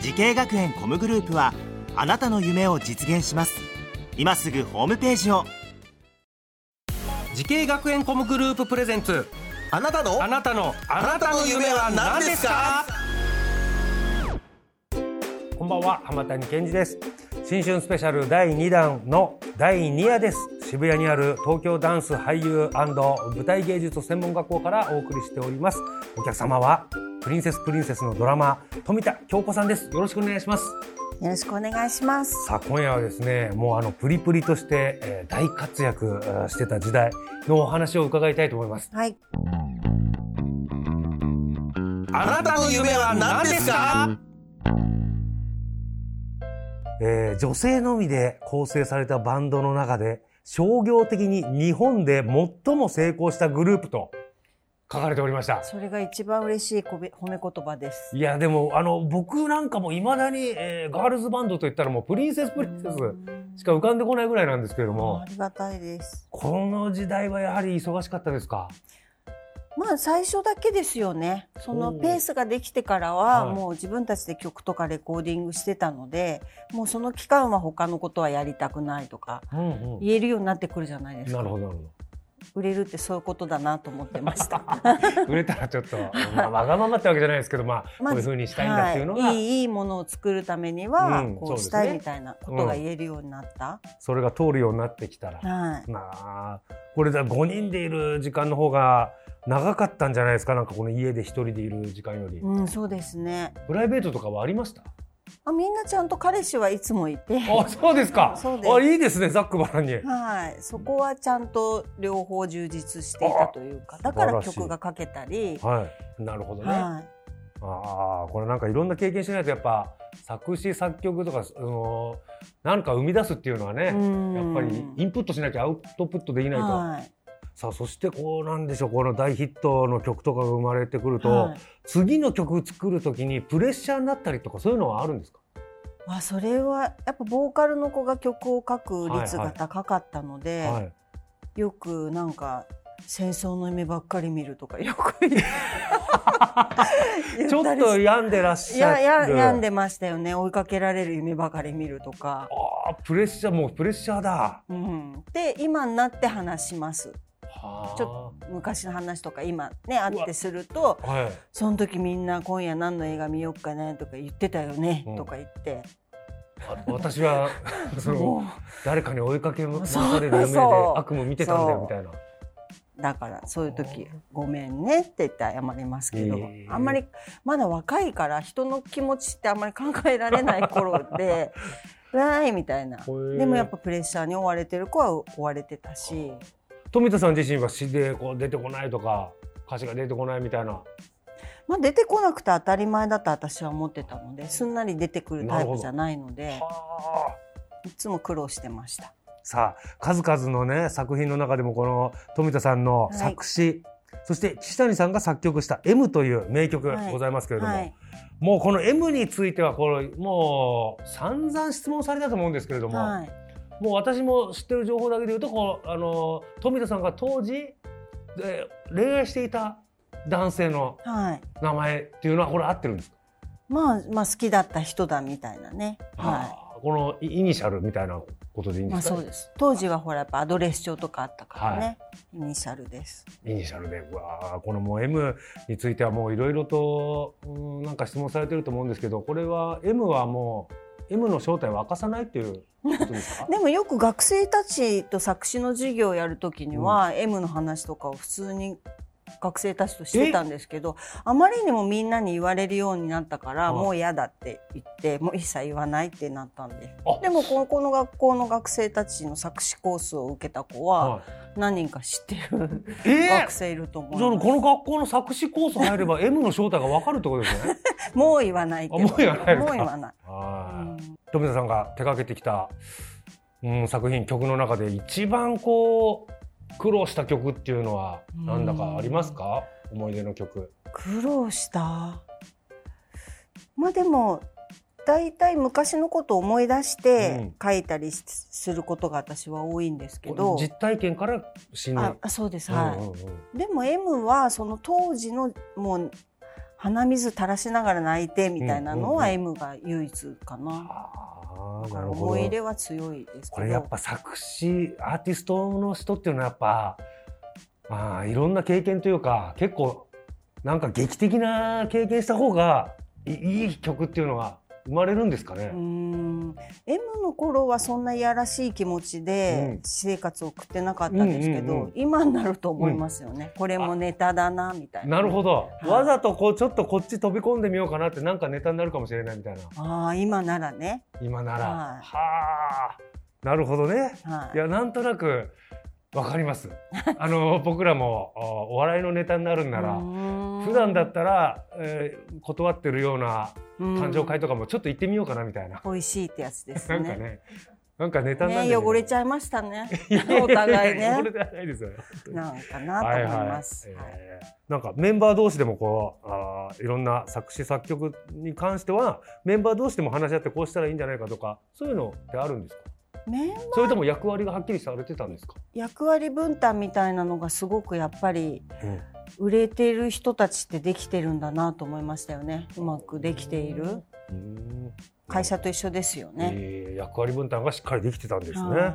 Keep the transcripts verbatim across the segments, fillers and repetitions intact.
時系学園コムグループはあなたの夢を実現します。今すぐホームページを。時系学園コムグループプレゼンツ、あなたのあなたのあなたの夢は何ですか。こんばんは、浜谷健二です。新春スペシャルだいにだんのだいにやです。渋谷にある東京ダンス俳優&舞台芸術専門学校からお送りしております。お客様はプリンセスプリンセスのドラマー、富田京子さんです。よろしくお願いします。よろしくお願いします。さあ、今夜はですね、もうあのプリプリとして、えー、大活躍してた時代のお話を伺いたいと思います。はい。あなたの夢は何ですか。えー、女性のみで構成されたバンドの中で、商業的に日本で最も成功したグループと書かれておりました。それが一番嬉しい褒め言葉です。いや、でもあの僕なんかもいまだに、えー、ガールズバンドといったらもうプリンセスプリンセスしか浮かんでこないぐらいなんですけれども。ありがたいです。この時代はやはり忙しかったですか。まあ最初だけですよね。そのペースができてからはもう自分たちで曲とかレコーディングしてたので、はい、もうその期間は他のことはやりたくないとか言えるようになってくるじゃないですか。うんうん、なるほどなるほど。売れるってそういうことだなと思ってました売れたらちょっと、まあ、わがままってわけじゃないですけど、まあ、まこういう風にしたいんだっていうのが、はい、いい、いいものを作るためには、うん、こうしたいみたいなことが言えるようになった。うん、それが通るようになってきたら、はい、まあこれだごにんでいる時間の方が長かったんじゃないですか。なんかこの家で一人でいる時間より。うん、そうですね。プライベートとかはありました？あ、みんなちゃんと彼氏はいつもいて。あ、そうですか。そうです。あ、いいですね、ざっくばらんに。はい、そこはちゃんと両方充実していたというか、だから曲が書けたり。はい、なるほどね。はい、ああ、これなんかいろんな経験しないとやっぱ作詞作曲とか、あのー、なんか生み出すっていうのはね、やっぱりインプットしなきゃアウトプットできないと。はい、さあ、そしてこうなんでしょう、この大ヒットの曲とかが生まれてくると、はい、次の曲作るときにプレッシャーになったりとかそういうのはあるんですか。まあ、それはやっぱボーカルの子が曲を書く率が高かったので、はいはいはい、よくなんか戦争の夢ばっかり見るとかよく言ちょっと病んでらっしゃる。いや、病んでましたよね。追いかけられる夢ばかり見るとか。あ、プレッシャー、もうプレッシャーだ。うん、で今になって話します。ちょっと昔の話とか今ねあってすると、はい、その時みんな今夜何の映画見よっかねとか言ってたよね、うん、とか言って私はその誰かに追いかけ回される夢で悪夢見てたんだよみたいな。だからそういう時ごめんねって言って謝りますけど、えー、あんまりまだ若いから人の気持ちってあんまり考えられない頃でわいみたいな。でもやっぱプレッシャーに追われてる子は追われてたし、富田さん自身は詩でこう出てこないとか歌詞が出てこないみたいな、まあ、出てこなくて当たり前だと私は思ってたので、すんなり出てくるタイプじゃないのでいつも苦労してました。さあ、数々の、ね、作品の中でもこの富田さんの作詞、はい、そして岸谷さんが作曲した M という名曲ございますけれども、はいはい、もうこの M についてはこれもう散々質問されたと思うんですけれども、はい、もう私も知ってる情報だけで言うと、こうあの富田さんが当時で恋愛していた男性の名前っていうのはこれ合ってるんですか。はい、まあ、まあ好きだった人だみたいなね、はい、このイニシャルみたいなことでいいんですか。まあ、そうです。当時はほらやっぱアドレス帳とかあったからね、はい、イニシャルです。イニシャルで、うわ、このもう M についてはもういろいろと、うん、なんか質問されてると思うんですけど、これは M はもうM の正体を明かさないっていうことですか。でもよく学生たちと作詞の授業をやるときには、うん、M の話とかを普通に学生たちとしてたんですけど、あまりにもみんなに言われるようになったから、うん、もう嫌だって言ってもう一切言わないってなったんで。でもこの学校の学生たちの作詞コースを受けた子は、はい、何人か知ってる、えー、学生いると思います。そのこの学校の作詞コース入れば M の正体が分かるってことですね。もう言わないけど、もう言わないですか。もう言わない。はい、うん、富田さんが手掛けてきた、うん、作品曲の中で一番こう苦労した曲っていうのはなんだかありますか？思い出の曲。苦労した。まあでもだいたい昔のことを思い出して書いたりすることが私は多いんですけど、うん、実体験から信念。あ、そうです、はい、うんうんうん、でも M はその当時のもう鼻水垂らしながら泣いてみたいなのは M が唯一かな、うんうんうん、だから思い入れは強いですけど、これやっぱ作詞アーティストの人っていうのはやっぱああいろんな経験というか結構なんか劇的な経験した方がいい曲っていうのが生まれるんですかね。うーん M の頃はそんないやらしい気持ちで私生活を送ってなかったんですけど、うんうんうんうん、今になると思いますよね、うん、これもネタだなみたいな。なるほど、はい、わざとこうちょっとこっち飛び込んでみようかなってなんかネタになるかもしれないみたいな。あ、今ならね、今なら、はい、はー、なるほどね、はい、いやなんとなくわかります。あの僕らも お, お笑いのネタになるんなら普段だったら、えー、断ってるような誕生会とかもちょっと行ってみようかなみたいな。美味しいってやつですね。なんかね、なんかネタなんで、ね、汚れちゃいましたね。お互いね。汚れてないですよね。なんかなと思います。はいはい、えー、なんかメンバー同士でもこうあいろんな作詞作曲に関してはメンバー同士でも話し合ってこうしたらいいんじゃないかとかそういうのってあるんですか？それとも役割がはっきりされてたんですか？役割分担みたいなのがすごくやっぱり売れている人たちってできてるんだなと思いましたよね。うまくできている会社と一緒ですよね、えー、役割分担がしっかりできてたんですね、は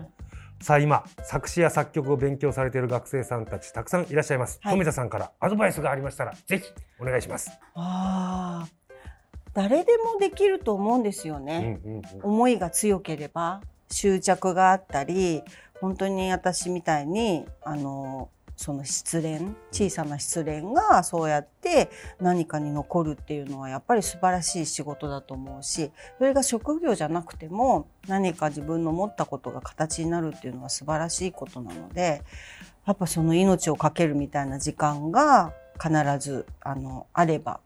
い、さあ今作詞や作曲を勉強されている学生さんたちたくさんいらっしゃいます、はい、富田さんからアドバイスがありましたらぜひお願いします。あー、誰でもできると思うんですよね、うんうんうん、思いが強ければ執着があったり、本当に私みたいにあのその失恋、小さな失恋がそうやって何かに残るっていうのはやっぱり素晴らしい仕事だと思うし、それが職業じゃなくても何か自分の持ったことが形になるっていうのは素晴らしいことなので、やっぱその命をかけるみたいな時間が必ず あの、あれば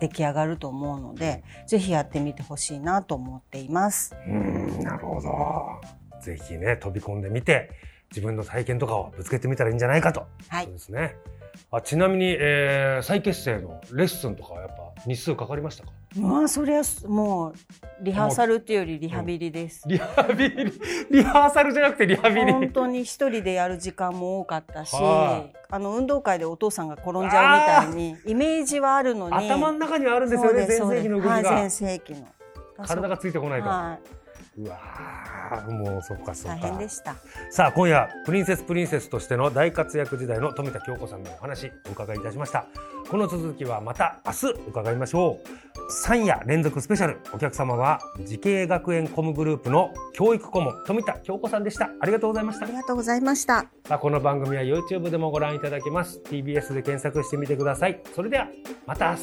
出来上がると思うので、ぜひやってみてほしいなと思っています。うん、なるほど、ぜひね飛び込んでみて自分の体験とかをぶつけてみたらいいんじゃないかと、はい、そうですね。あ、ちなみに、えー、再結成のレッスンとかやっぱ日数かかりましたか？まあそれはもうリハーサルっていうよりリハビリです、うん、リハビリ、リハーサルじゃなくてリハビリ。本当に一人でやる時間も多かったし、はあ、あの運動会でお父さんが転んじゃうみたいにイメージはあるのに頭の中にはあるんですよね。全盛期の動きが、はい、全盛期の体がついてこないと、はい、うわー、もうそっかそっか、大変でした。さあ今夜プリンセスプリンセスとしての大活躍時代の富田恭子さんのお話お伺いいたしました。この続きはまた明日伺いましょう。さん夜連続スペシャル、お客様は慈恵学園コムグループの教育顧問富田恭子さんでした。ありがとうございました。ありがとうございました。さあこの番組は YouTube でもご覧いただけます。 ティービーエス で検索してみてください。それではまた明日。